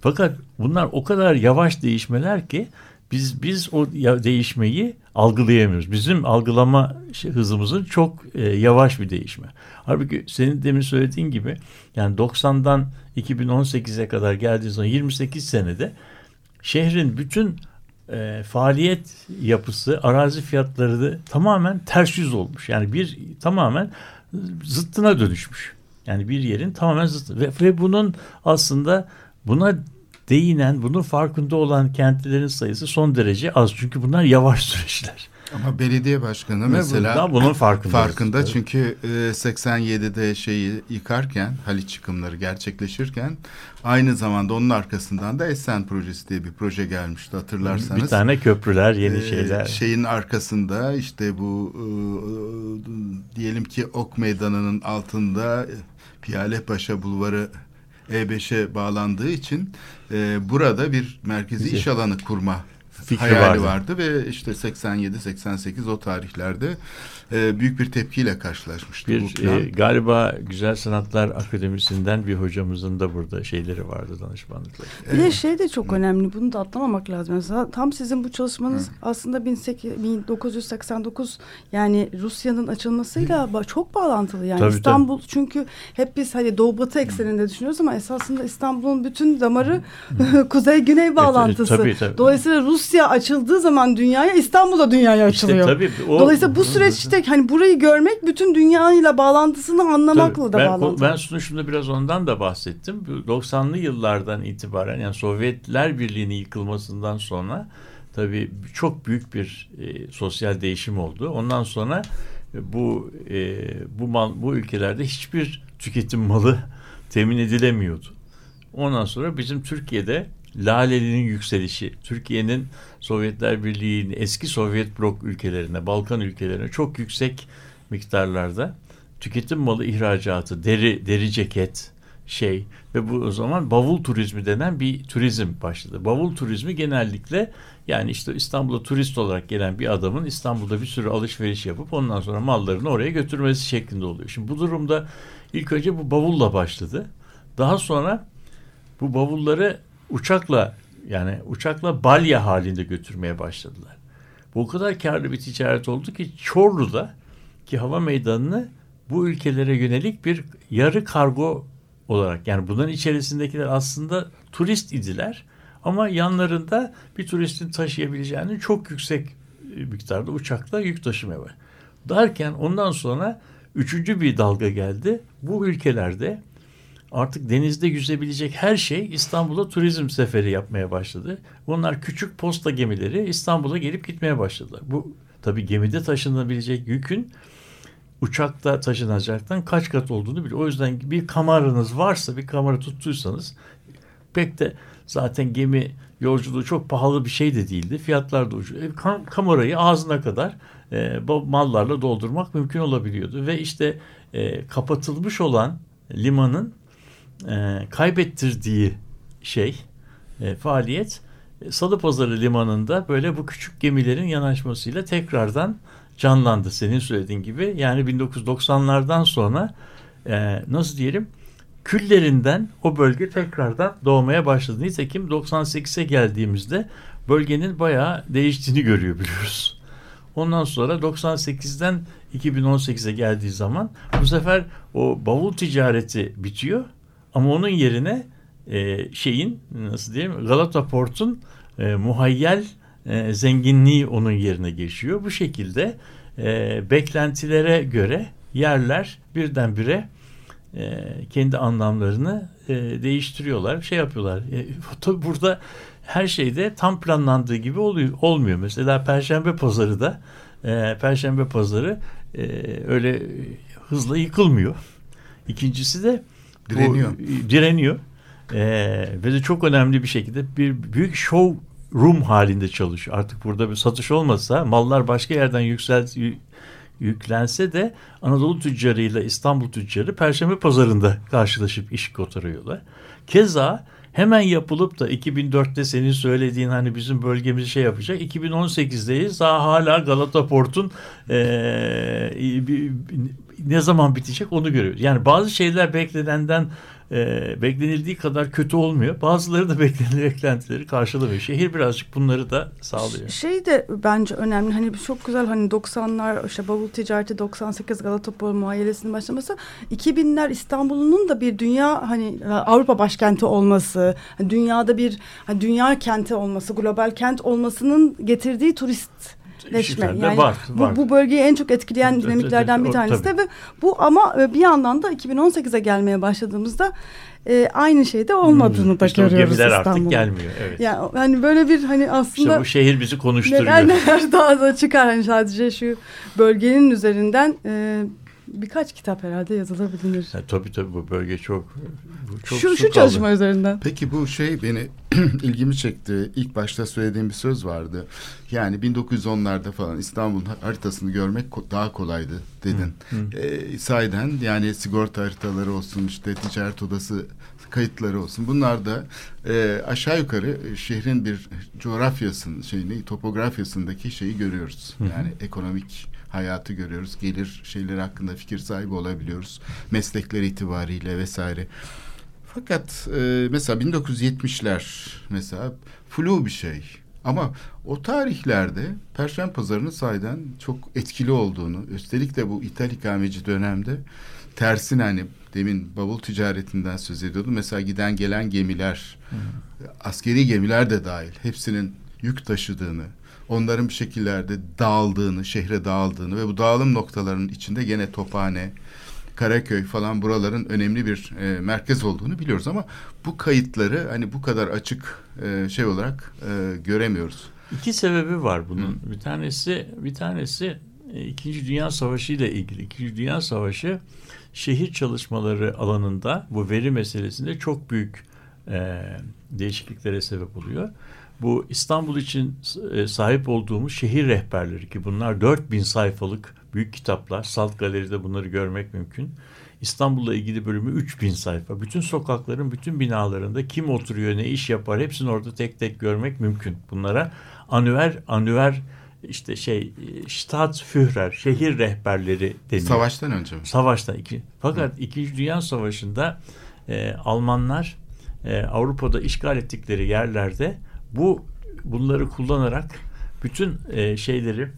Fakat bunlar o kadar yavaş değişmeler ki biz biz o değişmeyi algılayamıyoruz. Bizim algılama hızımızın çok e, yavaş bir değişme. Halbuki senin demin söylediğin gibi yani doksandan iki bin on sekize kadar geldiği zaman yirmi sekiz senede şehrin bütün e, faaliyet yapısı, arazi fiyatları da tamamen ters yüz olmuş. Yani bir tamamen zıttına dönüşmüş. Yani bir yerin tamamen zıttı. Ve, ve bunun aslında buna değinen, bunun farkında olan kentlilerin sayısı son derece az. Çünkü bunlar yavaş süreçler. Ama belediye başkanı mesela bunun farkında. Farkında çünkü seksen yedide şeyi yıkarken, Haliç yıkımları gerçekleşirken aynı zamanda onun arkasından da Esen projesi diye bir proje gelmişti hatırlarsanız. Bir tane köprüler, yeni şeyler. Şeyin arkasında işte bu diyelim ki Ok Meydanı'nın altında Piyale Paşa Bulvarı E beşe bağlandığı için e, burada bir merkezi iş alanı kurma fikri hayali vardı. vardı ve işte seksen yedi seksen sekiz o tarihlerde e, büyük bir tepkiyle karşılaşmıştı. Bir, bu plan. E, galiba Güzel Sanatlar Akademisi'nden bir hocamızın da burada şeyleri vardı, danışmanlıkları. Bir de şey de çok Hı. önemli, bunu da atlamamak lazım. Mesela tam sizin bu çalışmanız Hı. aslında bin dokuz yüz seksen dokuz yani Rusya'nın açılmasıyla Hı. çok bağlantılı. Yani tabii, İstanbul tabii. Çünkü hep biz hani Doğu Batı ekseninde Hı. düşünüyoruz ama esasında İstanbul'un bütün damarı kuzey-güney bağlantısı. E, tabii, tabii. Dolayısıyla Rusya Rusya açıldığı zaman dünyaya, İstanbul'da dünyaya açılıyor. İşte, tabii, o... Dolayısıyla bu süreçte hani burayı görmek bütün dünyayla bağlantısını anlamakla tabii, da ben, bağlantılı. Ben sunuşumda biraz ondan da bahsettim. doksanlı yıllardan itibaren yani Sovyetler Birliği'nin yıkılmasından sonra tabii çok büyük bir e, sosyal değişim oldu. Ondan sonra bu e, bu mal, bu ülkelerde hiçbir tüketim malı temin edilemiyordu. Ondan sonra bizim Türkiye'de Laleli'nin yükselişi, Türkiye'nin Sovyetler Birliği'nin eski Sovyet blok ülkelerine, Balkan ülkelerine çok yüksek miktarlarda tüketim malı ihracatı, deri deri ceket şey ve bu o zaman bavul turizmi denen bir turizm başladı. Bavul turizmi genellikle yani işte İstanbul'a turist olarak gelen bir adamın İstanbul'da bir sürü alışveriş yapıp ondan sonra mallarını oraya götürmesi şeklinde oluyor. Şimdi bu durumda ilk önce bu bavulla başladı. Daha sonra bu bavulları uçakla yani uçakla balya halinde götürmeye başladılar. Bu o kadar karlı bir ticaret oldu ki Çorlu'da ki hava meydanını bu ülkelere yönelik bir yarı kargo olarak yani bunların içerisindekiler aslında turist idiler ama yanlarında bir turistin taşıyabileceğini çok yüksek miktarda uçakla yük taşımaya var. Derken ondan sonra üçüncü bir dalga geldi. Bu ülkelerde artık denizde yüzebilecek her şey İstanbul'a turizm seferi yapmaya başladı. Bunlar küçük posta gemileri İstanbul'a gelip gitmeye başladılar. Bu tabii gemide taşınabilecek yükün uçakta taşınacaktan kaç kat olduğunu biliyor. O yüzden bir kameranız varsa, bir kamera tuttuysanız pek de zaten gemi yolculuğu çok pahalı bir şey de değildi. Fiyatlar da ucuz. Kam- kamerayı ağzına kadar e, mallarla doldurmak mümkün olabiliyordu. Ve işte e, kapatılmış olan limanın e, kaybettirdiği şey, e, faaliyet Salı Pazarı limanında böyle bu küçük gemilerin yanaşmasıyla tekrardan canlandı senin söylediğin gibi. Yani bin dokuz yüz doksanlardan sonra e, nasıl diyelim küllerinden o bölge tekrardan doğmaya başladı. Nitekim doksan sekize geldiğimizde bölgenin bayağı değiştiğini görüyor biliyoruz. Ondan sonra doksan sekizden iki bin on sekize geldiği zaman bu sefer o bavul ticareti bitiyor. Ama onun yerine e, şeyin nasıl diyeyim Galataport'un e, muhayyel E, zenginliği onun yerine geçiyor. Bu şekilde e, beklentilere göre yerler birdenbire e, kendi anlamlarını e, değiştiriyorlar. Şey yapıyorlar. E, tabii burada her şeyde tam planlandığı gibi oluyor, olmuyor. Mesela Perşembe Pazarı da e, Perşembe Pazarı e, öyle hızla yıkılmıyor. İkincisi de direniyor. Bu, direniyor. E, ve de çok önemli bir şekilde bir büyük şov Rum halinde çalışıyor. Artık burada bir satış olmasa, mallar başka yerden yüksel, yüklense de Anadolu tüccarıyla İstanbul tüccarı Perşembe Pazarı'nda karşılaşıp iş kotarıyorlar. Keza hemen yapılıp da iki bin dörtte senin söylediğin hani bizim bölgemizi şey yapacak. iki bin on sekizdeyiz. Daha hala Galataport'un ee, ne zaman bitecek onu görüyoruz. Yani bazı şeyler beklenenden E, beklenildiği kadar kötü olmuyor. Bazıları da beklenen beklentileri karşılamıyor. Şehir birazcık bunları da sağlıyor. Şey de bence önemli. Hani çok güzel hani doksanlar işte bavul ticareti doksan sekiz Galataport muayyelesinin başlaması, iki binler İstanbul'un da bir dünya hani Avrupa başkenti olması, hani dünyada bir hani dünya kenti olması, global kent olmasının getirdiği turist leşme. Yani var, var. Bu, bu bölgeyi en çok etkileyen evet, dinamiklerden evet, bir tanesi de ve bu ama bir yandan da iki bin on sekize gelmeye başladığımızda e, aynı şeyde olmadığını hmm, da işte görüyoruz İstanbul'da. Artık gelmiyor. Evet. Yani, yani böyle bir hani aslında işte bu şehir bizi konuşturuyor. Neler neler daha da çıkar hani sadece şu bölgenin üzerinden e, birkaç kitap herhalde yazılabilir. Yani, tabii tabii bu bölge çok, bu çok şu, şu çalışma kaldı. Üzerinden. Peki bu şey beni ilgimi çekti. İlk başta söylediğim bir söz vardı. Yani bin dokuz yüz onlarda falan İstanbul'un haritasını görmek daha kolaydı dedin. Hı, hı. E, sahiden yani sigorta haritaları olsun işte ticaret odası kayıtları olsun. Bunlar da e, aşağı yukarı şehrin bir coğrafyasının şeyini topografyasındaki şeyi görüyoruz. Hı, hı. Yani ekonomik hayatı görüyoruz. Gelir şeyleri hakkında fikir sahibi olabiliyoruz. Meslekler itibariyle vesaire. Fakat e, mesela bin dokuz yüz yetmişler mesela flu bir şey. Ama o tarihlerde Perşembe Pazarı'nın sahiden çok etkili olduğunu, üstelik de bu İthal ikameci dönemde tersine hani demin bavul ticaretinden söz ediyordum. Mesela giden gelen gemiler, hmm. askeri gemiler de dahil hepsinin yük taşıdığını, onların bir şekillerde dağıldığını, şehre dağıldığını ve bu dağılım noktalarının içinde gene Tophane, Karaköy falan buraların önemli bir e, merkez olduğunu biliyoruz ama bu kayıtları hani bu kadar açık e, şey olarak e, göremiyoruz. İki sebebi var bunun. Hı. Bir tanesi bir tanesi İkinci Dünya Savaşı ile ilgili. İkinci Dünya Savaşı şehir çalışmaları alanında bu veri meselesinde çok büyük e, değişikliklere sebep oluyor. Bu İstanbul için sahip olduğumuz şehir rehberleri ki bunlar dört bin sayfalık büyük kitaplar. Salt Galeri'de bunları görmek mümkün. İstanbul'la ilgili bölümü üç bin sayfa. Bütün sokakların, bütün binalarında kim oturuyor, ne iş yapar hepsini orada tek tek görmek mümkün. Bunlara anüver, anüver işte şey Stadtführer, şehir rehberleri deniyor. Savaştan önce mi? Savaştan. Iki, fakat Hı. İkinci Dünya Savaşı'nda e, Almanlar e, Avrupa'da işgal ettikleri yerlerde bu bunları kullanarak bütün e, şeyleri,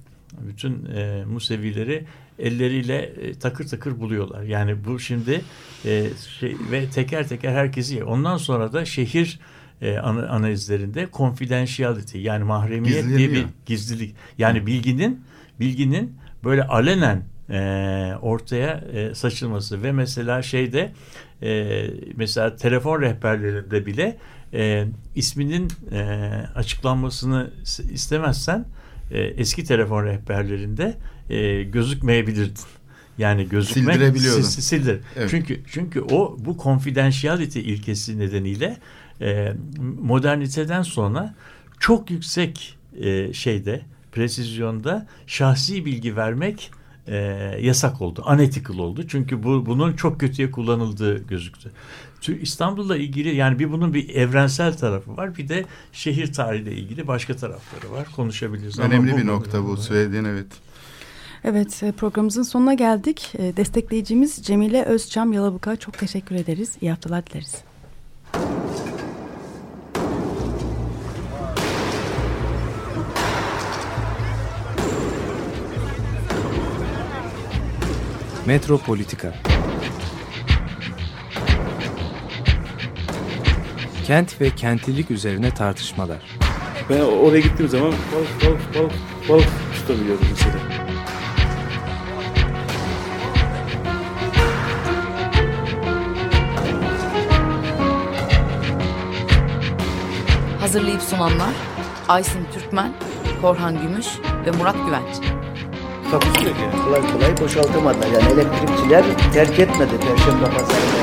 bütün e, Musevileri elleriyle e, takır takır buluyorlar. Yani bu şimdi e, şey, ve teker teker herkesi. Ondan sonra da şehir e, analizlerinde confidentiality yani mahremiyet Gizleniyor. diye bir gizlilik. Yani bilginin bilginin böyle alenen e, ortaya e, saçılması ve mesela şeyde e, mesela telefon rehberlerinde bile E, isminin e, açıklanmasını istemezsen e, eski telefon rehberlerinde e, gözükmeyebilirdin. Yani gözükmek s- sildir. Evet. Çünkü çünkü o bu confidentiality ilkesi nedeniyle e, moderniteden sonra çok yüksek e, şeyde presizyonda şahsi bilgi vermek e, yasak oldu. Unethical oldu. Çünkü bu bunun çok kötüye kullanıldığı gözüktü. İstanbul'la ilgili yani bir bunun bir evrensel tarafı var. Bir de şehir tarihiyle ilgili başka tarafları var. Konuşabiliriz. Önemli bir nokta bu söylediğin evet. Evet, programımızın sonuna geldik. Destekleyicimiz Cemile Özçam Yalabuk'a çok teşekkür ederiz. İyi haftalar dileriz. Metropolitika. Kent ve kentlilik üzerine tartışmalar. Ben oraya gittiğim zaman balık balık balık balık tutabiliyordum mesela. Hazırlayıp sunanlar Ayşin Türkmen, Korhan Gümüş ve Murat Güvenç. Takusuyor yani. Kolay kolay boşaltamadı. Yani elektrikçiler terk etmedi Perşembe Pazarı'nı.